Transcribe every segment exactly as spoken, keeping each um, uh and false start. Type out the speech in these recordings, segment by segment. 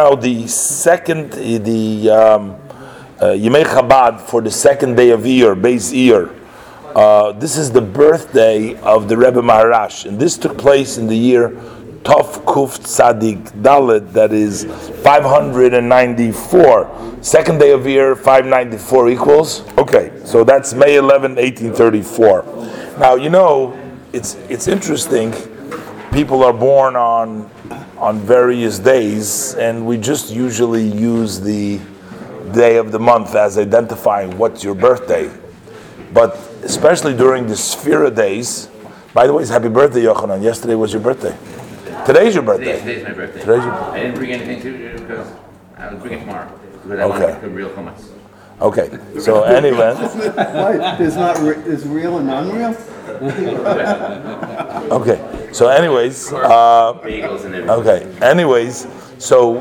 Now the second, the um, uh, Yemei Chabad for the second day of Iyar, Beis Iyar. Uh, this is the birthday of the Rebbe Maharash, and this took place in the year Tov Kuf Tzadik Dalet, that is five hundred ninety-four. Second day of Iyar, five ninety-four equals. Okay, so that's May eleventh, eighteen thirty-four. Now you know it's it's interesting. People are born on on various days, and we just usually use the day of the month as identifying what's your birthday. But especially during the Sphirah days, by the way, it's happy birthday, Yochanan. Yesterday was your birthday. Today's your birthday. Today, today's my birthday. Today's your birthday. I didn't bring anything to you because I will bring it tomorrow because I okay. want to the real comments. Okay. So anyway, there's not re- is real and unreal. Okay, so anyways, uh, okay, anyways, so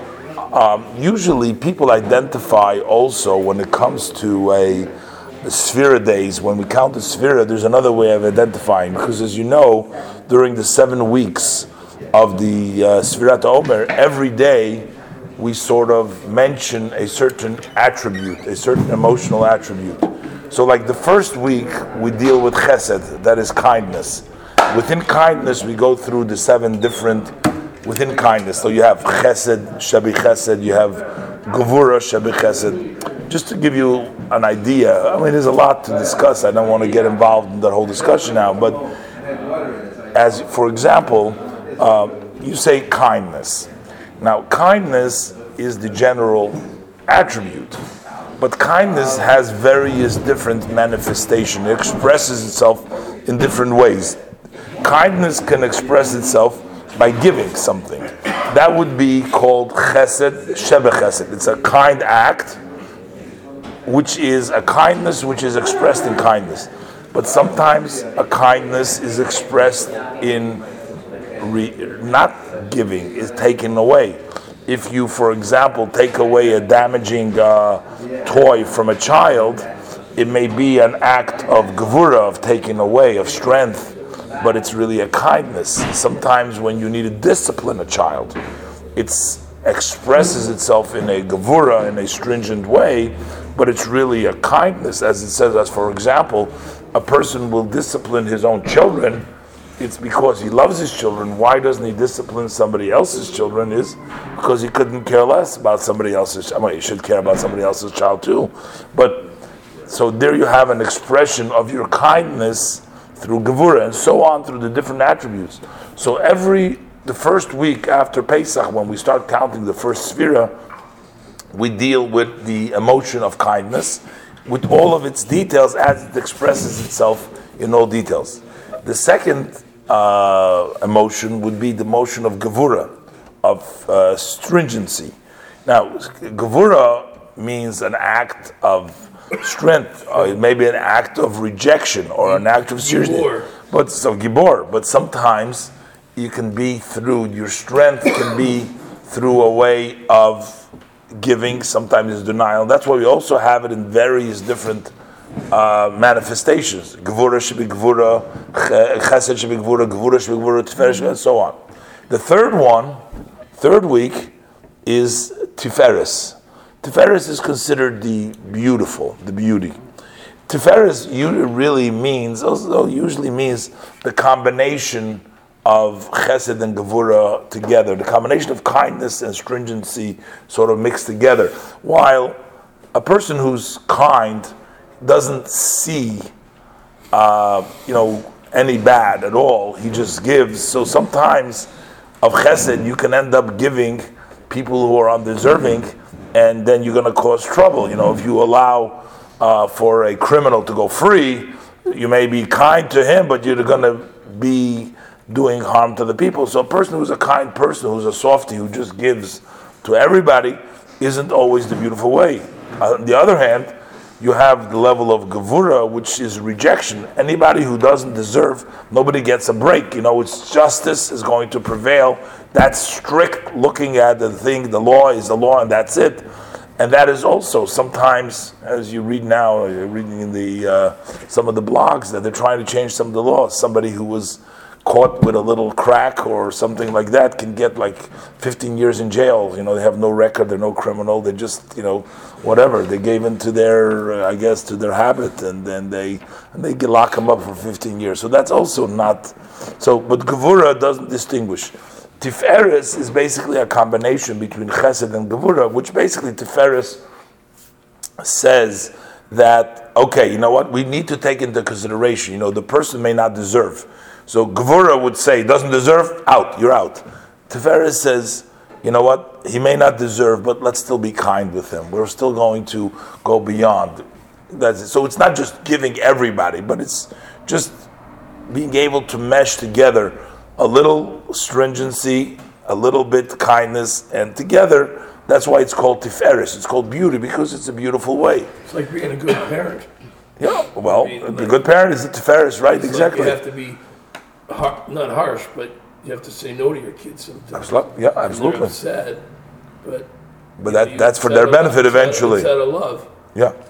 um, usually people identify also when it comes to a, a Sphirah days, when we count the Sphirah, there's another way of identifying, because as you know, during the seven weeks of the uh, Sefirat HaOmer, every day we sort of mention a certain attribute, a certain emotional attribute. So like the first week, we deal with chesed, that is kindness. Within kindness, we go through the seven different, within kindness. So you have chesed, Shabi chesed, you have Gevura, Shabi chesed. Just to give you an idea, I mean, there's a lot to discuss. I don't want to get involved in that whole discussion now. But as, for example, uh, you say kindness. Now, kindness is the general attribute. But kindness has various different manifestations. It expresses itself in different ways. Kindness can express itself by giving something. That would be called chesed, shebe chesed. It's a kind act, which is a kindness which is expressed in kindness. But sometimes a kindness is expressed in re- not giving, is taken away. If you, for example, take away a damaging uh, toy from a child, it may be an act of gevura, of taking away, of strength, but it's really a kindness. Sometimes when you need to discipline a child, it expresses itself in a gevura, in a stringent way, but it's really a kindness. As it says, as for example, a person will discipline his own children. It's because he loves his children. Why doesn't he discipline somebody else's children? Is because he couldn't care less about somebody else's. I mean, he should care about somebody else's child too. But so there you have an expression of your kindness through Gevura and so on through the different attributes. So every the first week after Pesach, when we start counting the first Sphirah, we deal with the emotion of kindness, with all of its details as it expresses itself in all details. The second uh, emotion would be the emotion of Gevura, of uh, stringency. Now, Gevura means an act of strength, or it may be an act of rejection, or an act of seriousness. Gibor. But so gibor. But sometimes you can be through your strength can be through a way of giving. Sometimes it's denial. That's why we also have it in various different Uh, manifestations. Gevura should be Gevura, Chesed should be Gevura, Gevura should be Gevura, Tiferis, and so on. The third one, third week, is Tiferis. Tiferis is considered the beautiful, the beauty. Tiferis really means, also usually means the combination of Chesed and Gevura together, the combination of kindness and stringency sort of mixed together. While a person who's kind doesn't see, uh, you know, any bad at all. He just gives. So sometimes, of chesed, you can end up giving people who are undeserving, and then you're going to cause trouble. You know, if you allow uh, for a criminal to go free, you may be kind to him, but you're going to be doing harm to the people. So a person who's a kind person, who's a softie, who just gives to everybody, isn't always the beautiful way. Uh, on the other hand, you have the level of Gevura, which is rejection. Anybody who doesn't deserve, nobody gets a break. You know, it's justice is going to prevail. That's strict looking at the thing. The law is the law, and that's it. And that is also sometimes, as you read now, you're reading in the uh, some of the blogs that they're trying to change some of the laws. Somebody who was caught with a little crack or something like that can get like fifteen years in jail. You know, they have no record, they're no criminal, they just, you know, whatever. They gave in to their, I guess, to their habit, and then they and they lock them up for fifteen years. So that's also not, so, but Gevura doesn't distinguish. Tiferis is basically a combination between Chesed and Gevura, which basically Tiferis says that, okay, you know what, we need to take into consideration, you know, the person may not deserve. So Gevura would say, doesn't deserve, out, you're out. Tiferes says, you know what, he may not deserve, but let's still be kind with him. We're still going to go beyond. That's it. So it's not just giving everybody, but it's just being able to mesh together a little stringency, a little bit kindness, and together, that's why it's called Tiferes. It's called beauty, because it's a beautiful way. It's like being a good parent. Yeah, well, I mean, a like, good parent is a Tiferes, right? Exactly. Like you have to be... Har- not harsh, but you have to say no to your kids sometimes. Absolutely, yeah, absolutely. It's sad, but but that know, that's for their benefit love, eventually. It's out of love. Yeah,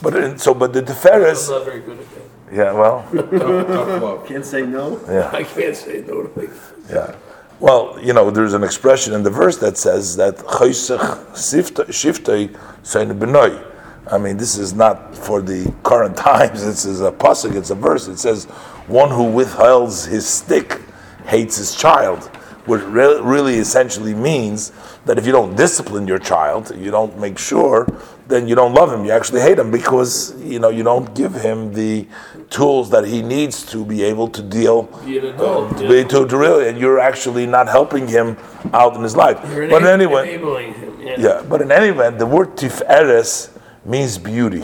but in, so but the Tiferes. I'm not very good at that. Yeah, well, no, can't say no. Yeah, I can't say no to it. Yeah, well, you know, there's an expression in the verse that says that chaysach shiftei sein benoi. I mean, this is not for the current times. This is a pasuk. It's a verse. It says, "One who withholds his stick hates his child," which re- really essentially means that if you don't discipline your child, you don't make sure, then you don't love him. You actually hate him because you know you don't give him the tools that he needs to be able to deal. Be an adult, uh, yeah. to, to really, and you're actually not helping him out in his life. You're but en- anyway, enabling him. Yeah. yeah. But in any event, the word tiferes means beauty.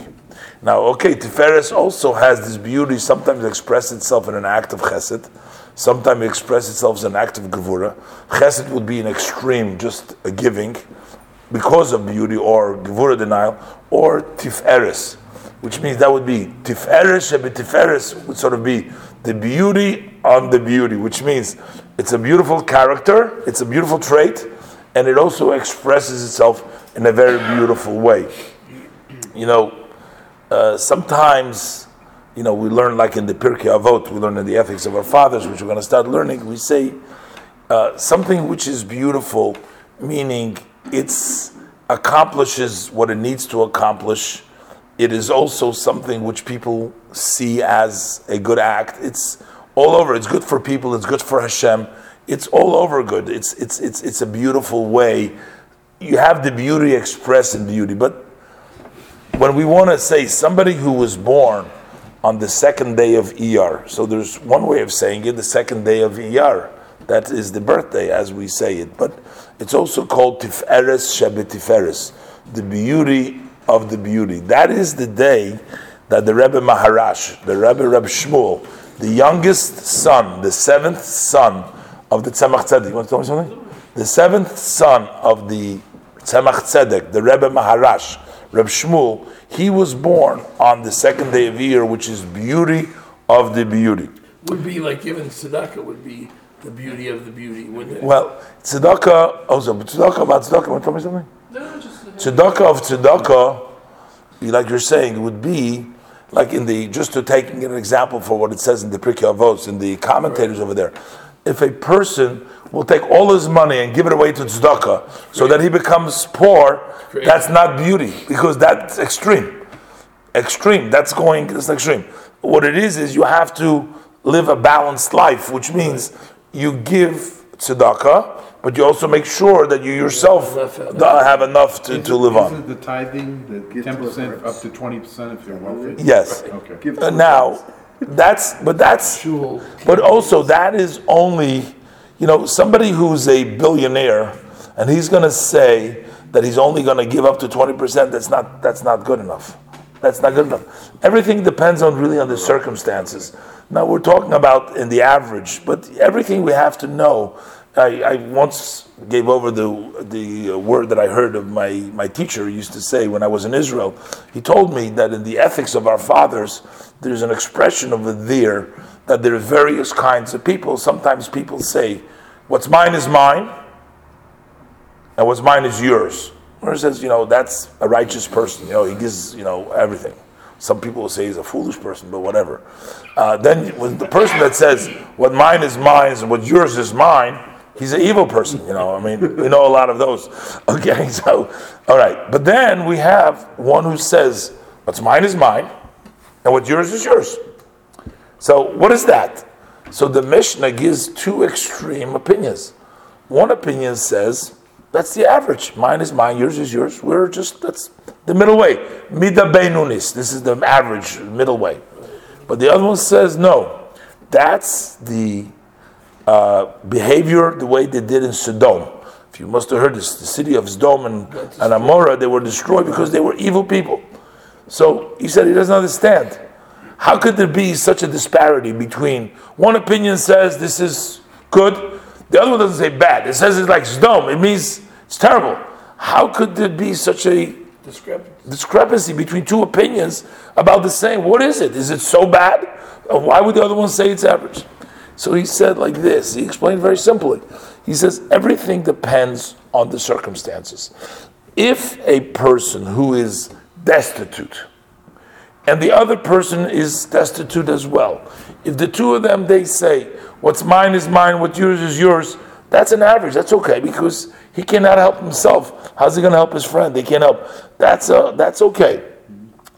Now, okay, Tiferes also has this beauty, sometimes express itself in an act of chesed, sometimes it expresses itself as an act of gevura. Chesed would be an extreme, just a giving, because of beauty, or gevura denial, or Tiferes, which means that would be Tiferes, Shabi chesed would sort of be the beauty on the beauty, which means it's a beautiful character, it's a beautiful trait, and it also expresses itself in a very beautiful way. You know, uh, sometimes, you know, we learn like in the Pirkei Avot, we learn in the ethics of our fathers, which we're going to start learning, we say uh, something which is beautiful, meaning it accomplishes what it needs to accomplish. It is also something which people see as a good act. It's all over. It's good for people. It's good for Hashem. It's all over good. It's it's it's it's a beautiful way. You have the beauty expressed in beauty, but when we want to say somebody who was born on the second day of Iyar, so there's one way of saying it, the second day of Iyar, that is the birthday as we say it, but it's also called Tiferes Shebe Tiferes, the beauty of the beauty. That is the day that the Rebbe Maharash, the Rebbe Reb Shmuel, the youngest son, the seventh son of the Tzemach Tzedek, you want to tell me something? The seventh son of the Tzemach Tzedek, the Rebbe Maharash, Reb Shmuel, he was born on the second day of the year, which is beauty of the beauty. Would be like giving tzedakah would be the beauty of the beauty, wouldn't it? Well, tzedakah, also, tzedakah about tzedakah, want to tell me something? No, just... Tzedakah of tzedakah, like you're saying, would be, like in the, just to take an example for what it says in the Pricky of Oz, in the commentators right. over there, if a person will take all his money and give it away to tzedakah, so that he becomes poor, that's not beauty, because that's extreme. Extreme, that's going, that's extreme. What it is, is you have to live a balanced life, which means you give tzedakah, but you also make sure that you yourself have enough to, to live on. Isn't the tithing, the ten percent up to twenty percent if you're wealthy? Yes. Okay. Uh, now, that's, but that's, but also that is only... You know, somebody who's a billionaire and he's going to say that he's only going to give up to twenty percent, that's not that's not good enough. That's not good enough. Everything depends on really on the circumstances. Now, we're talking about in the average, but everything we have to know. I, I once gave over the the word that I heard of my, my teacher used to say when I was in Israel. He told me that in the ethics of our fathers, there's an expression of a there that there are various kinds of people. Sometimes people say, what's mine is mine, and what's mine is yours. Or he says, you know, that's a righteous person. You know, he gives, you know, everything. Some people will say he's a foolish person, but whatever. Uh, then when the person that says what mine is mine and what yours is mine, he's an evil person. You know, I mean, we know a lot of those. Okay, so all right, but then we have one who says what's mine is mine and what yours is yours. So what is that? So the Mishnah gives two extreme opinions. One opinion says that's the average. Mine is mine, yours is yours. We're just, that's the middle way. Midah beinunis. This is the average, middle way. But the other one says, no, that's the uh, behavior, the way they did in Sodom. If you must have heard this, the city of Sodom and, and Amora, they were destroyed because they were evil people. So he said he doesn't understand. How could there be such a disparity between, one opinion says this is good, the other one doesn't say bad. It says it's like Sodom. It means it's terrible. How could there be such a discrepancy. discrepancy between two opinions about the same? What is it? Is it so bad? Why would the other one say it's average? So he said like this. He explained very simply. He says everything depends on the circumstances. If a person who is destitute and the other person is destitute as well, if the two of them, they say, what's mine is mine, what yours is yours, that's an average, that's okay, because he cannot help himself. How's he going to help his friend? They can't help. That's uh, that's okay.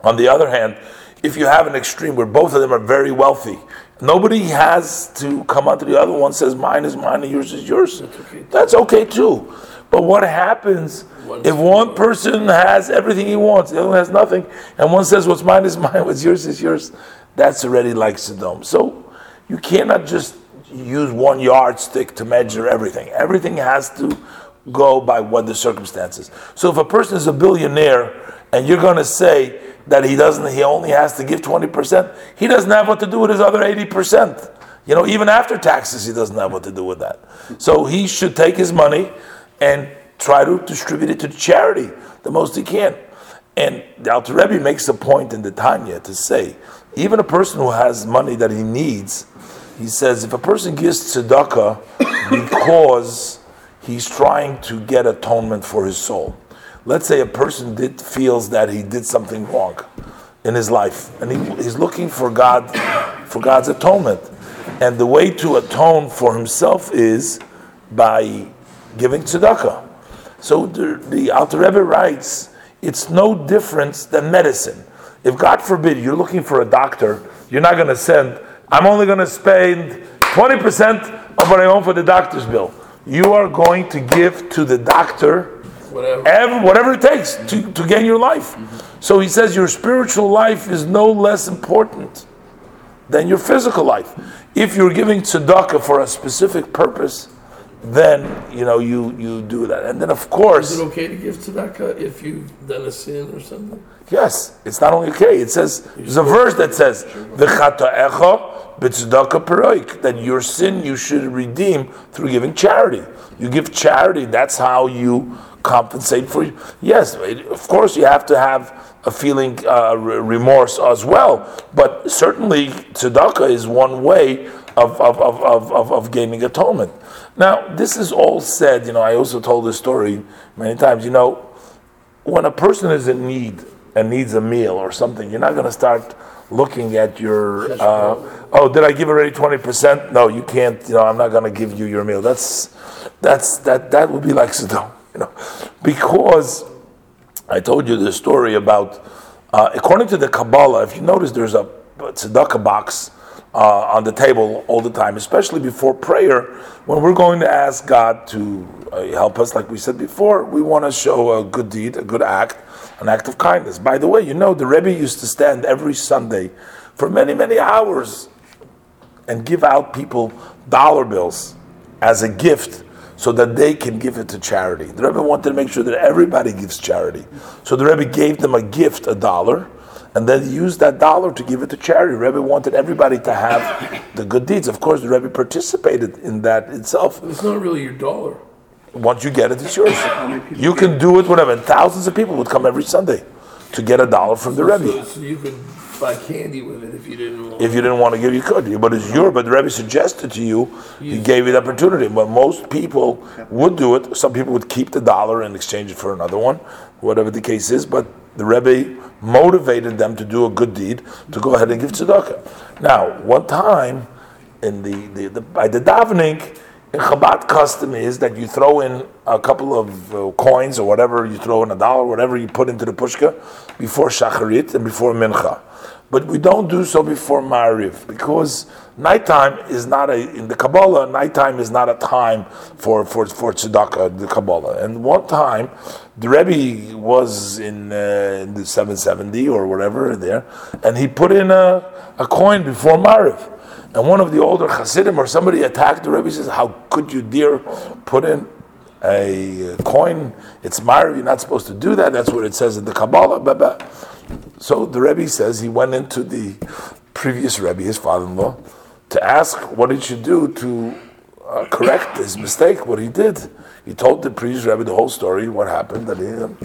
On the other hand, if you have an extreme where both of them are very wealthy, nobody has to come out to the other one and says, mine is mine and yours is yours. That's okay, that's okay too. But what happens if one person has everything he wants, the other one has nothing, and one says, what's mine is mine, what's yours is yours? That's already like Sodom. So you cannot just use one yardstick to measure everything. Everything has to go by what the circumstances. So if a person is a billionaire and you're going to say that he doesn't, he only has to give twenty percent, he doesn't have what to do with his other eighty percent. You know, even after taxes, he doesn't have what to do with that. So he should take his money and try to distribute it to charity the most he can. And the Alter Rebbe makes a point in the Tanya to say, even a person who has money that he needs, he says, if a person gives tzedakah because he's trying to get atonement for his soul. Let's say a person did, feels that he did something wrong in his life, and he, he's looking for God, for God's atonement. And the way to atone for himself is by giving tzedakah. So the, the Alter Rebbe writes, it's no difference than medicine. If God forbid you're looking for a doctor, you're not going to send, I'm only going to spend twenty percent of what I own for the doctor's bill. You are going to give to the doctor whatever, ev- whatever it takes to, to gain your life. Mm-hmm. So he says your spiritual life is no less important than your physical life. If you're giving tzedakah for a specific purpose, then you know you, you do that, and then of course. Is it okay to give tzedakah if you've done a sin or something? Yes, it's not only okay. It says there's a verse that says v'chata echo b'tzedakah peroik, that your sin you should redeem through giving charity. You give charity, that's how you compensate for. You. Yes, it, of course you have to have a feeling uh, remorse as well, but certainly tzedakah is one way. Of, of, of, of, of gaining atonement. Now, this is all said, you know, I also told this story many times, you know, when a person is in need and needs a meal or something, you're not going to start looking at your, uh, oh, did I give already twenty percent? No, you can't, you know, I'm not going to give you your meal. That's, that's, that, that would be like Sodom, you know, because I told you the story about, uh, according to the Kabbalah, if you notice, there's a tzedakah box Uh, on the table all the time, especially before prayer, when we're going to ask God to uh, help us, like we said before, we want to show a good deed, a good act, an act of kindness. By the way, you know, the Rebbe used to stand every Sunday for many, many hours and give out people dollar bills as a gift so that they can give it to charity. The Rebbe wanted to make sure that everybody gives charity. So the Rebbe gave them a gift, a dollar, and then use that dollar to give it to charity. Rebbe wanted everybody to have the good deeds. Of course, the Rebbe participated in that itself. It's not really your dollar. Once you get it, it's yours. You can do it, whatever. And thousands of people would come every Sunday to get a dollar from the Rebbe. So, so you can buy candy with it if you didn't want. If you didn't want to give, you could. But it's your. But the Rebbe suggested to you. He yeah. gave you the opportunity. But most people would do it. Some people would keep the dollar and exchange it for another one, whatever the case is. But the Rebbe motivated them to do a good deed, to go ahead and give tzedakah. Now, one time in the, the, the by the davening. In Chabad custom is that you throw in a couple of uh, coins or whatever, you throw in a dollar, whatever you put into the pushka before Shacharit and before Mincha. But we don't do so before Maariv because nighttime is not a, in the Kabbalah, nighttime is not a time for, for, for Tzedakah, the Kabbalah. And one time, the Rebbe was in, uh, in the seven seventy or whatever there, and he put in a, a coin before Maariv. And one of the older Hasidim or somebody attacked the Rebbe. Says, "How could you, dear, put in a coin? It's Maariv. You're not supposed to do that. That's what it says in the Kabbalah." Blah, blah. So the Rebbe says he went into the previous Rebbe, his father-in-law, to ask what did you do to uh, correct his mistake. What he did, he told the previous Rebbe the whole story, what happened, and, he, um,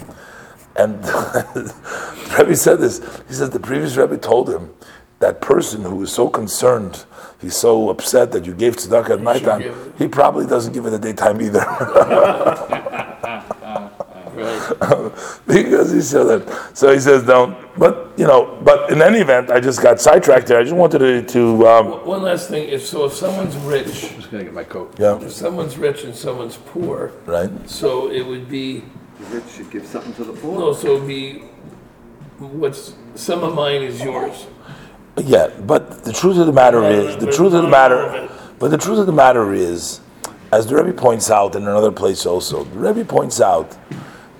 and the Rebbe said this. He says the previous Rebbe told him. That person who is so concerned, he's so upset that you gave tzedakah at nighttime, he probably doesn't give it at daytime either. Because he said that. So he says, don't. But, you know, but in any event, I just got sidetracked there. I just wanted to... to um, One last thing. If So if someone's rich... I'm just going to get my coat. Yeah. If someone's rich and someone's poor... Right. So it would be... The rich should give something to the poor. No, so it would be... What's, some of mine is yours. Yeah, but the truth of the matter is, the truth of the matter, but the truth of the matter is, as the Rebbe points out in another place also, the Rebbe points out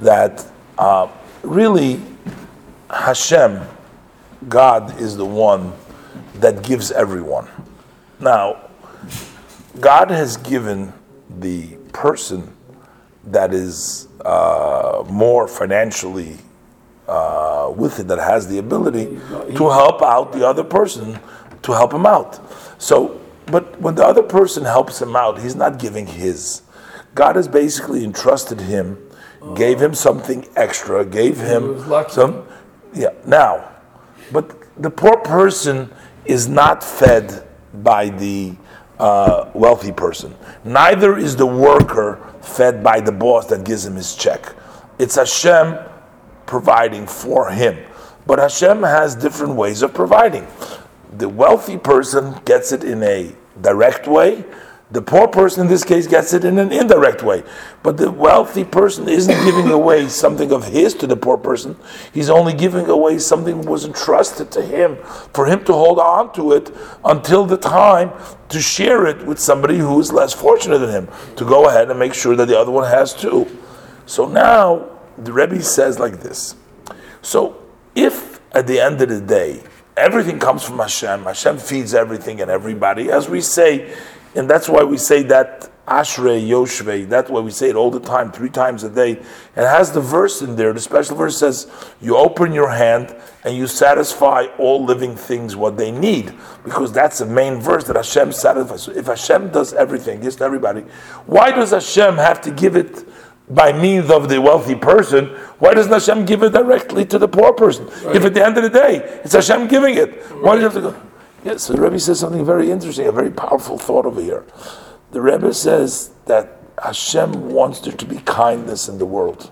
that uh, really Hashem, God, is the one that gives everyone. Now, God has given the person that is uh, more financially Uh, with it that has the ability to help out the other person, to help him out. So, but when the other person helps him out, he's not giving his. God has basically entrusted him, uh, gave him something extra, gave him some. Yeah. Now, but the poor person is not fed by the uh, wealthy person. Neither is the worker fed by the boss that gives him his check. It's Hashem providing for him. But Hashem has different ways of providing. The wealthy person gets it in a direct way. The poor person in this case gets it in an indirect way. But the wealthy person isn't giving away something of his to the poor person. He's only giving away something that was entrusted to him for him to hold on to it until the time to share it with somebody who is less fortunate than him, to go ahead and make sure that the other one has too. So now the Rebbe says like this. So, if at the end of the day, everything comes from Hashem, Hashem feeds everything and everybody, as we say, and that's why we say that Ashrei Yoshvei, that's why we say it all the time, three times a day, it has the verse in there, the special verse says, you open your hand and you satisfy all living things what they need, because that's the main verse that Hashem satisfies. So if Hashem does everything, gives to everybody, why does Hashem have to give it by means of the wealthy person? Why doesn't Hashem give it directly to the poor person? Right. If at the end of the day, it's Hashem giving it. Right. Why do you have to go? Yes, so the Rebbe says something very interesting, a very powerful thought over here. The Rebbe says that Hashem wants there to be kindness in the world.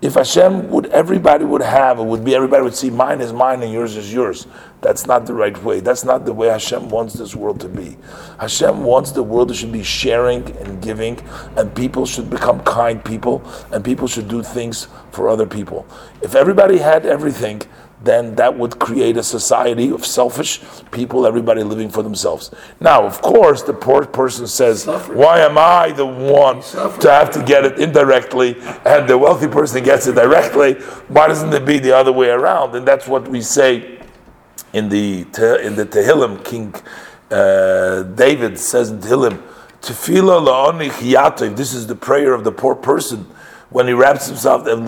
If Hashem would, everybody would have, it would be, everybody would see mine is mine and yours is yours. That's not the right way. That's not the way Hashem wants this world to be. Hashem wants the world that should be sharing and giving, and people should become kind people, and people should do things for other people. If everybody had everything, then that would create a society of selfish people, everybody living for themselves. Now, of course, the poor person says, why am I the one to have to get it indirectly, and the wealthy person gets it directly? Why doesn't it be the other way around? And that's what we say in the in the Tehillim. King uh, David says in Tehillim, Tefila la'oni chiyatov, this is the prayer of the poor person, when he wraps himself and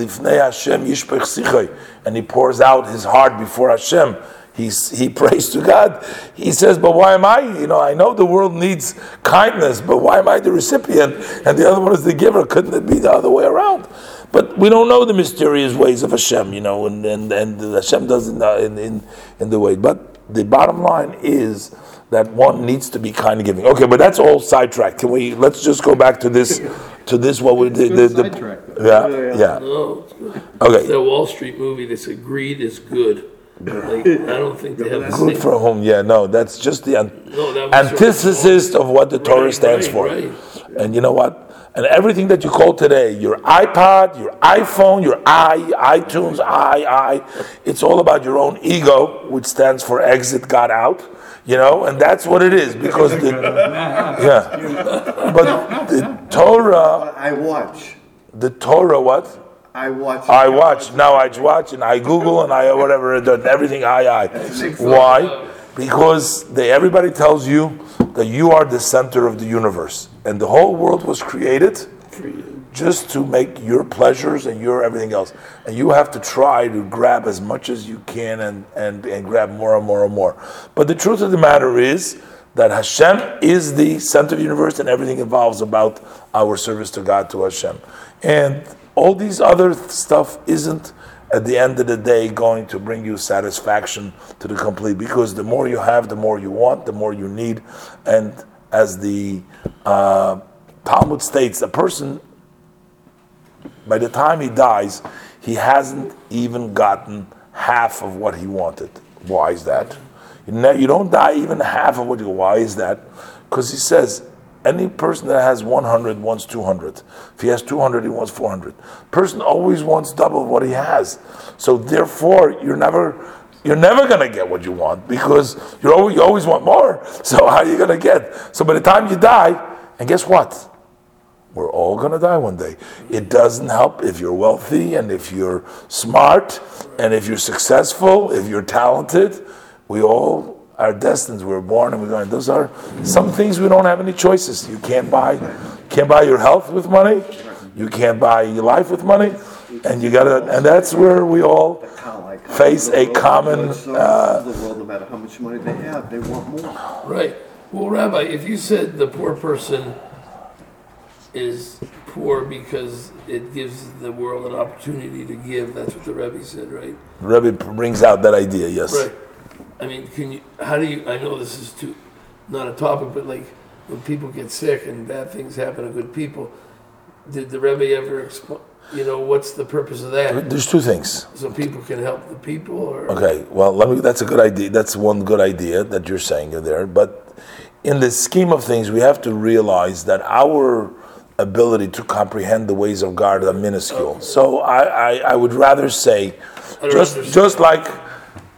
he pours out his heart before Hashem, he's, he prays to God. He says, but why am I, you know, I know the world needs kindness, but why am I the recipient and the other one is the giver? Couldn't it be the other way around? But we don't know the mysterious ways of Hashem, you know, and and, and Hashem doesn't know in, in in the way. But the bottom line is that one needs to be kind of giving. Okay, but that's all sidetracked. Can we? Let's just go back to this, to this. What we did. The, the, the, yeah, yeah. yeah. No, okay. It's that Wall Street movie that's agreed is good. Like, I don't think they have good for whom. Yeah, no, that's just the an- no, that antithesis of what the Torah right, stands right, for. Right. And you know what? And everything that you call today, your iPod, your iPhone, your i, iTunes, i, i, it's all about your own ego, which stands for exit, got out, you know, and that's what it is, because the, yeah, but the Torah, I watch, the Torah, what? I watch. I watch, now I watch, and I Google, and I whatever, everything I, I. Why? Because they, everybody tells you that you are the center of the universe. And the whole world was created for you, just to make your pleasures and your everything else. And you have to try to grab as much as you can and, and, and grab more and more and more. But the truth of the matter is that Hashem is the center of the universe, and everything involves about our service to God, to Hashem. And all these other stuff isn't, at the end of the day, going to bring you satisfaction to the complete, because the more you have, the more you want, the more you need. And as the uh, Talmud states, a person, by the time he dies, he hasn't even gotten half of what he wanted. Why is that? You don't die even half of what you, why is that? Because he says, any person that has one hundred wants two hundred. If he has two hundred, he wants four hundred. Person always wants double what he has. So therefore, you're never you're never going to get what you want, because you're always, you always want more. So how are you going to get? So by the time you die, and guess what? We're all going to die one day. It doesn't help if you're wealthy, and if you're smart, and if you're successful, if you're talented. We all... our destinies, we're born and we're going. Those are some things we don't have any choices. You can't buy, can't buy your health with money. You can't buy your life with money, and you gotta. And that's where we all face a common. Uh, the world, no matter how much money they have, they want more. Right. Well, Rabbi, if you said the poor person is poor because it gives the world an opportunity to give, that's what the Rebbe said, right? The Rebbe brings out that idea. Yes. Right. I mean, can you, how do you, I know this is too, not a topic, but like when people get sick and bad things happen to good people, did the Rebbe ever explain, you know, what's the purpose of that? There's two things. So people can help the people? Or? Okay, well, let me, that's a good idea, that's one good idea that you're saying there, but in the scheme of things, we have to realize that our ability to comprehend the ways of God are minuscule. Okay. So I, I, I would rather say, just understand. just like,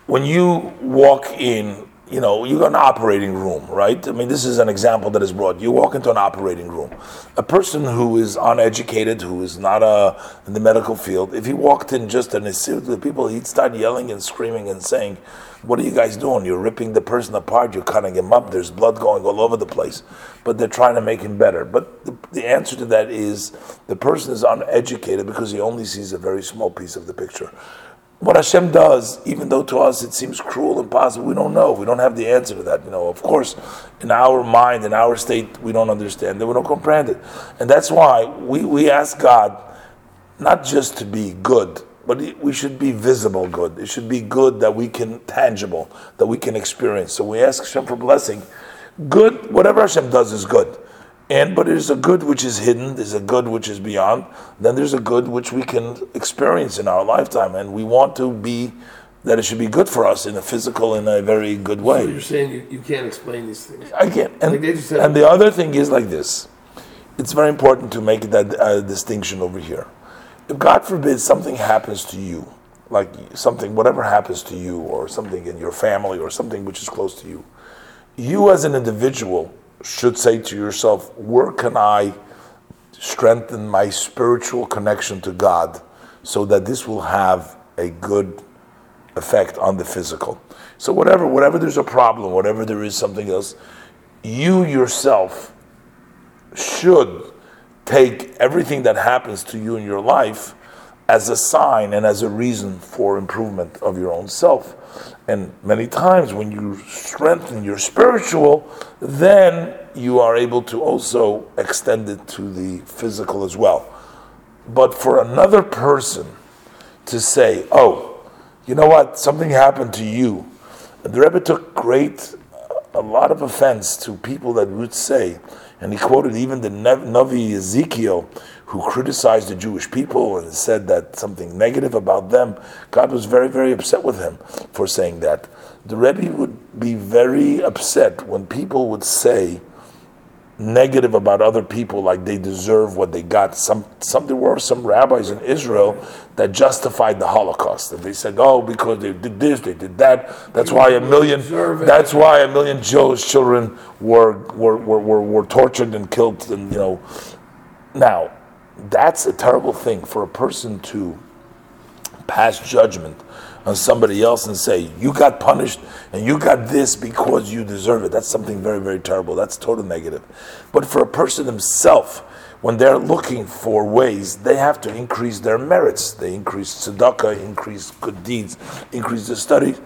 when you walk in, you know, you got an operating room, right? I mean, this is an example that is brought. You walk into an operating room. A person who is uneducated, who is not uh, in the medical field, if he walked in just and he see the people, he'd start yelling and screaming and saying, what are you guys doing? You're ripping the person apart. You're cutting him up. There's blood going all over the place. But they're trying to make him better. But the, the answer to that is the person is uneducated because he only sees a very small piece of the picture. What Hashem does, even though to us it seems cruel and possible, we don't know. We don't have the answer to that. You know, of course, in our mind, in our state, we don't understand it. We don't comprehend it. And that's why we, we ask God not just to be good, but we should be visible good. It should be good that we can, tangible, that we can experience. So we ask Hashem for blessing. Good, whatever Hashem does is good. And but there's a good which is hidden, there's a good which is beyond, then there's a good which we can experience in our lifetime, and we want to be, that it should be good for us in a physical, in a very good way. So you're saying you, you can't explain these things. I can't. And, like said, and the other thing is like this. It's very important to make that uh, distinction over here. If, God forbid, something happens to you, like something, whatever happens to you, or something in your family, or something which is close to you, you as an individual should say to yourself, where can I strengthen my spiritual connection to God so that this will have a good effect on the physical? So whatever, whatever there's a problem, whatever there is something else, you yourself should take everything that happens to you in your life as a sign and as a reason for improvement of your own self. And many times when you strengthen your spiritual, then you are able to also extend it to the physical as well. But for another person to say, oh, you know what, something happened to you. And the Rebbe took great, a lot of offense to people that would say, and he quoted even the Navi Ezekiel, who criticized the Jewish people and said that something negative about them. God was very, very upset with him for saying that. The Rebbe would be very upset when people would say negative about other people, like they deserve what they got. Some, some there were some rabbis in Israel that justified the Holocaust, and they said, "Oh, because they did this, they did that. That's why a million. That's why a million Jewish children were were were were, were tortured and killed." And you know, now that's a terrible thing for a person to pass judgment on somebody else and say, you got punished and you got this because you deserve it. That's something very, very terrible. That's total negative. But for a person himself, when they're looking for ways, they have to increase their merits. They increase tzedakah, increase good deeds, increase the study.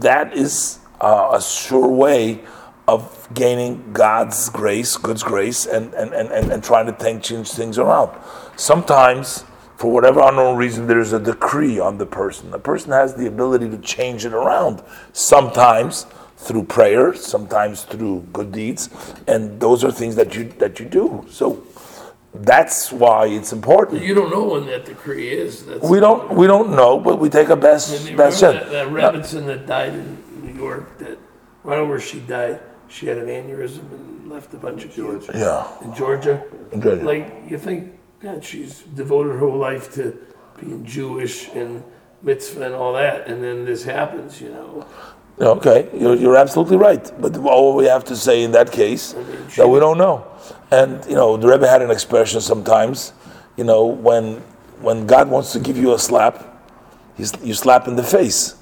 That is uh, a sure way of gaining God's grace, God's grace, and, and, and, and, and trying to change things around. Sometimes, for whatever unknown reason, there is a decree on the person. The person has the ability to change it around, sometimes through prayer, sometimes through good deeds, and those are things that you that you do. So that's why it's important. You don't know when that decree is. That's we don't we don't know, but we take a best best shot. That, that Robinson now, that died in New York, that right over she died, she had an aneurysm and left a bunch of kids. Yeah. In Georgia. In Georgia. Like you think. God, she's devoted her whole life to being Jewish and mitzvah and all that, and then this happens, you know. Okay, you're, you're absolutely right. But all we have to say in that case, I mean, that we don't know. And, you know, the Rebbe had an expression sometimes, you know, when when God wants to give you a slap, he's, you slap in the face,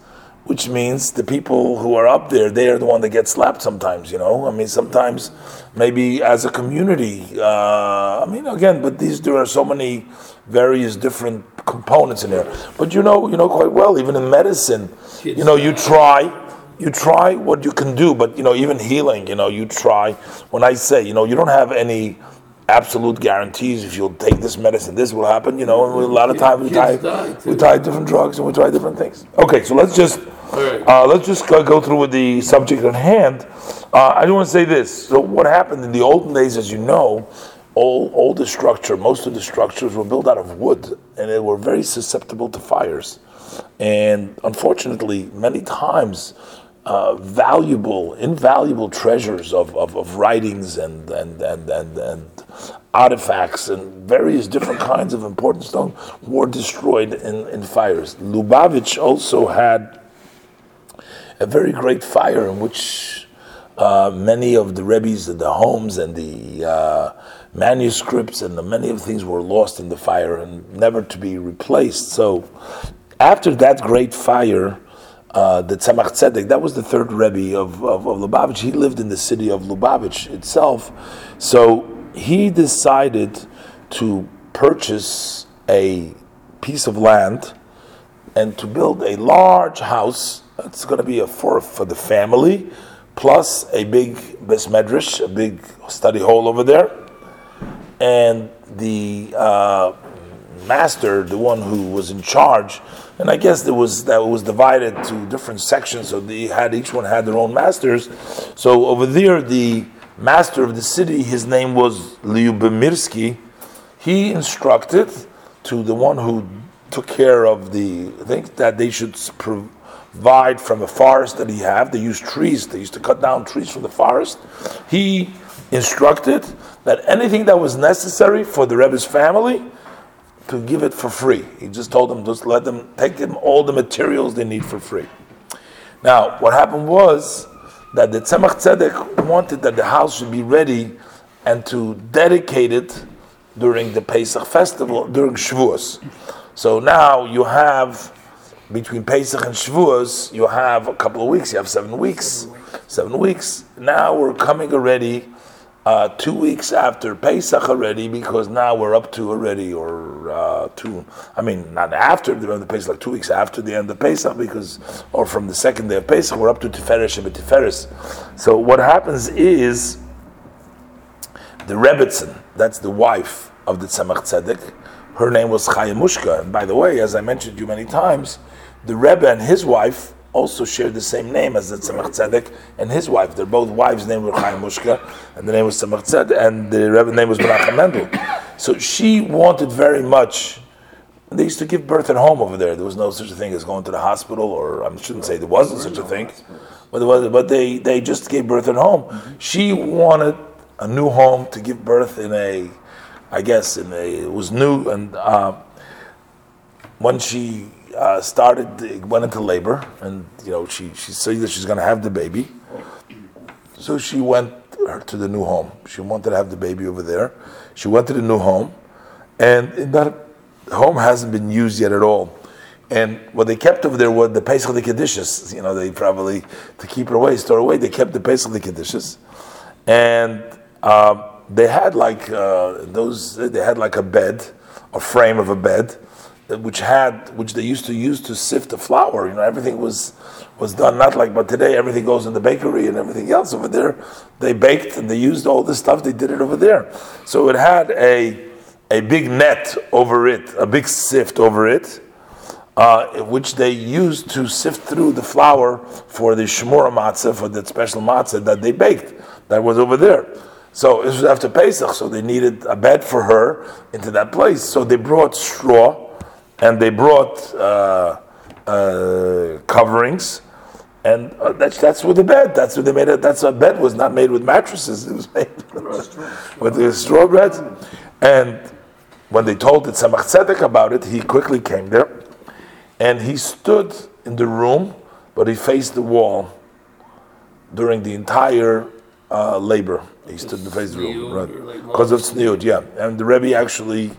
which means the people who are up there, they are the one that gets slapped sometimes, you know. I mean, sometimes maybe as a community, uh, I mean, again, but these there are so many various different components in there. But you know, you know quite well, even in medicine, you know, you try... You try what you can do, but, you know, even healing, you know, you try... When I say, you know, you don't have any absolute guarantees if you'll take this medicine, this will happen, you know, and a lot of time we try, we try different drugs and we try different things. Okay, so let's just... Uh, let's just go through with the subject at hand. Uh, I do want to say this. So what happened in the olden days, as you know, all, all the structure, most of the structures were built out of wood, and they were very susceptible to fires. And unfortunately, many times, uh, valuable, invaluable treasures of, of, of writings and and, and, and and artifacts and various different kinds of important stone were destroyed in, in fires. Lubavitch also had a very great fire in which uh, many of the Rebbe's, the homes and the uh, manuscripts and the many of things were lost in the fire and never to be replaced. So after that great fire, uh, the Tzemach Tzedek, that was the third Rebbe of, of, of Lubavitch. He lived in the city of Lubavitch itself. So he decided to purchase a piece of land and to build a large house. It's going to be a for for the family, plus a big bes medrash, a big study hall over there, and the uh, master, the one who was in charge, and I guess there was that was divided to different sections, so they had each one had their own masters. So over there, the master of the city, his name was Lyubomirsky. He instructed to the one who took care of the thing that they should Prov- Provide from a forest that he had. They used trees. They used to cut down trees from the forest. He instructed that anything that was necessary for the Rebbe's family to give it for free. He just told them, just let them take them all the materials they need for free. Now, what happened was that the Tzemach Tzedek wanted that the house should be ready and to dedicate it during the Pesach festival, during Shavuos. So now you have. Between Pesach and Shavuos, you have a couple of weeks. You have seven weeks. Seven weeks. Now we're coming already uh, two weeks after Pesach already, because now we're up to already, or uh, two, I mean, not after the end of Pesach, like two weeks after the end of Pesach, because, or from the second day of Pesach, we're up to Tiferis and Tiferis. So what happens is, the Rebbetzin, that's the wife of the Tzemach Tzedek, Her name was Chaya Mushka. And by the way, as I mentioned to you many times, the Rebbe and his wife also shared the same name as the Tzemach Tzedek and his wife. They're both wives' names were Chaya Mushka, and the name was Tzemach Tzedek, and the Rebbe's name was Menachem Mendel. So she wanted very much. They used to give birth at home over there. There was no such a thing as going to the hospital, or I shouldn't say there wasn't such a thing, but there was, but they, they just gave birth at home. Mm-hmm. She wanted a new home to give birth in a, I guess, in a, it was new, and uh, when she uh, started, went into labor, and you know she, she said that she's going to have the baby, so she went to the new home. She wanted to have the baby over there. She went to the new home, and in that home hasn't been used yet at all, and what they kept over there were the Pesach de Kedisius. You know, they probably to keep it away, store away. They kept the Pesach de Kedisius, and uh, they had like uh, those. They had like a bed, a frame of a bed, which had which they used to use to sift the flour. You know, everything was was done not like but today. Everything goes in the bakery and everything else over there. They baked and they used all this stuff. They did it over there, so it had a. a big net over it, a big sift over it, uh, which they used to sift through the flour for the shmura matzah, for that special matzah that they baked, that was over there. So this was after Pesach, so they needed a bed for her into that place. So they brought straw, and they brought uh, uh, coverings, and uh, that's that's with the bed. That's what they made. It. That's a bed was not made with mattresses. It was made with the straw beds. And when they told the Tzemach Tzedek about it, he quickly came there, and he stood in the room, but he faced the wall during the entire uh, labor. He stood in the face of the room, right? Because of Tzniut, yeah. And the Rebbe actually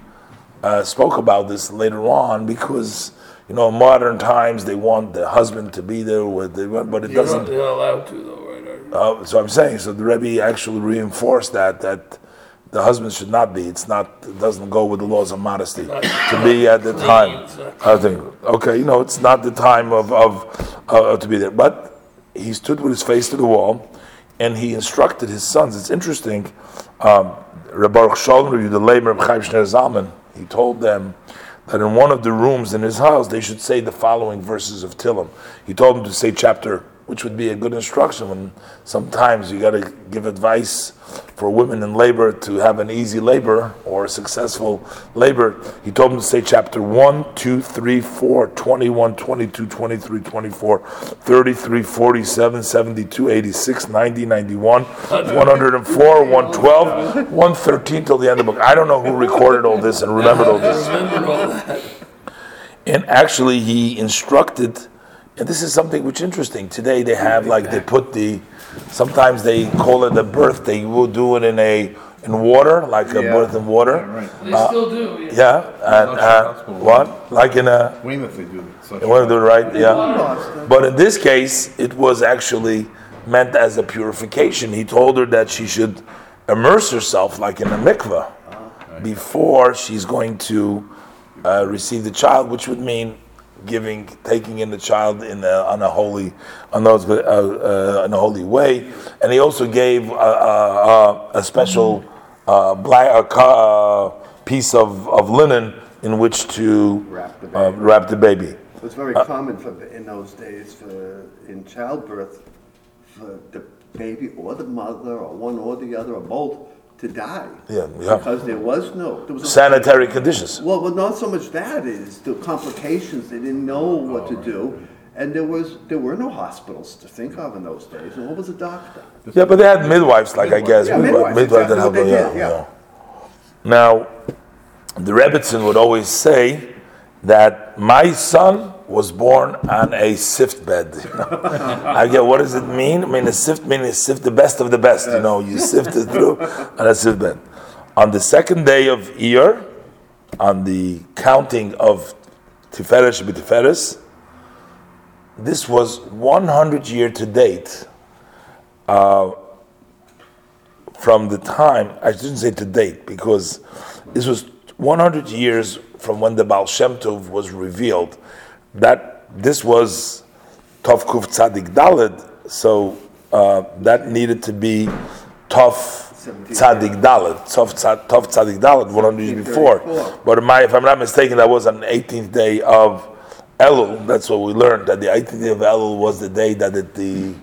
uh, spoke about this later on, because you know, in modern times they want the husband to be there, with the, but it You're doesn't. You're not allowed to, though, right? Uh, so I'm saying, so the Rebbe actually reinforced that that. The husband should not be. It's not. It doesn't go with the laws of modesty to be at the time. I think. Okay, you know, it's not the time of of uh, to be there. But he stood with his face to the wall, and he instructed his sons. It's interesting. Um, Rebbe Shalom, the labor of Chaim Shneir Zalman, he told them that in one of the rooms in his house they should say the following verses of Tehillim. He told them to say chapter. Which would be a good instruction when sometimes you got to give advice for women in labor to have an easy labor or a successful labor. He told them to say chapter one, two, three, four, twenty-one, twenty-two, twenty-three, twenty-four, thirty-three, forty-seven, seventy-two, eighty-six, ninety, ninety-one, one hundred four, one hundred twelve, one hundred thirteen till the end of the book. I don't know who recorded all this and remembered all this. And actually he instructed. And this is something which is interesting. Today they have like they put the, sometimes they call it a birth. They will do it in a in water, like a yeah. birth in water. Yeah, right. They uh, still do. Yeah. yeah. And, uh, what? Like in a. When if they do it. When they do it right. Yeah. But in this case, it was actually meant as a purification. He told her that she should immerse herself like in a mikveh before she's going to uh, receive the child, which would mean. Giving, taking in the child in a, on a holy, on those, uh, uh, in a holy way, and he also gave a, a, a special uh, black uh, piece of, of linen in which to wrap the baby. Uh, wrap the baby. It was very uh, common for the, in those days for in childbirth for the baby or the mother or one or the other or both. To die, yeah, yeah, because there was no there was sanitary no, conditions. Well, well, not so much that is the complications. They didn't know what oh, to right, do, right. and there was there were no hospitals to think of in those days. And what was a doctor? Yeah, but they had midwives, like midwives. I guess yeah, midwives, midwives, midwives exactly that helped. Did, yeah, yeah. yeah. Now, the Rebbetzin would always say that my son was born on a sift bed. You know? I get what does it mean? I mean, a sift means sift the best of the best. You know, you sift it through on a sift bed. On the second day of Iyar, on the counting of Tiferis b'Tiferis, this was one hundred year to date uh, from the time, I shouldn't say to date, because this was one hundred years from when the Baal Shem Tov was revealed. That this was Tov Kuf Tzadik Dalit, so uh, that needed to be Tov Tzadik Dalit, Tov Tzadik Dalit, one hundred years before. But my, if I'm not mistaken, that was on the eighteenth day of Elul. That's what we learned, that the eighteenth day of Elul was the day that it, the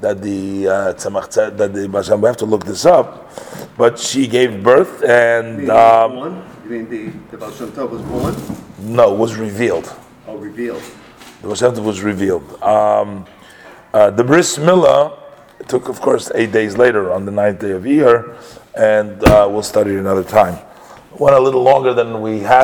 that the uh, Tzemach Tzedek, that the, we have to look this up, but she gave birth and... Um, you mean the, the Baal Shem Tov was born? No, was revealed. Oh, revealed. The Baal Shem Tov was revealed. Um, uh, the Bris Milah took, of course, eight days later on the ninth day of Iyar, and uh, we'll study it another time. Went a little longer than we had.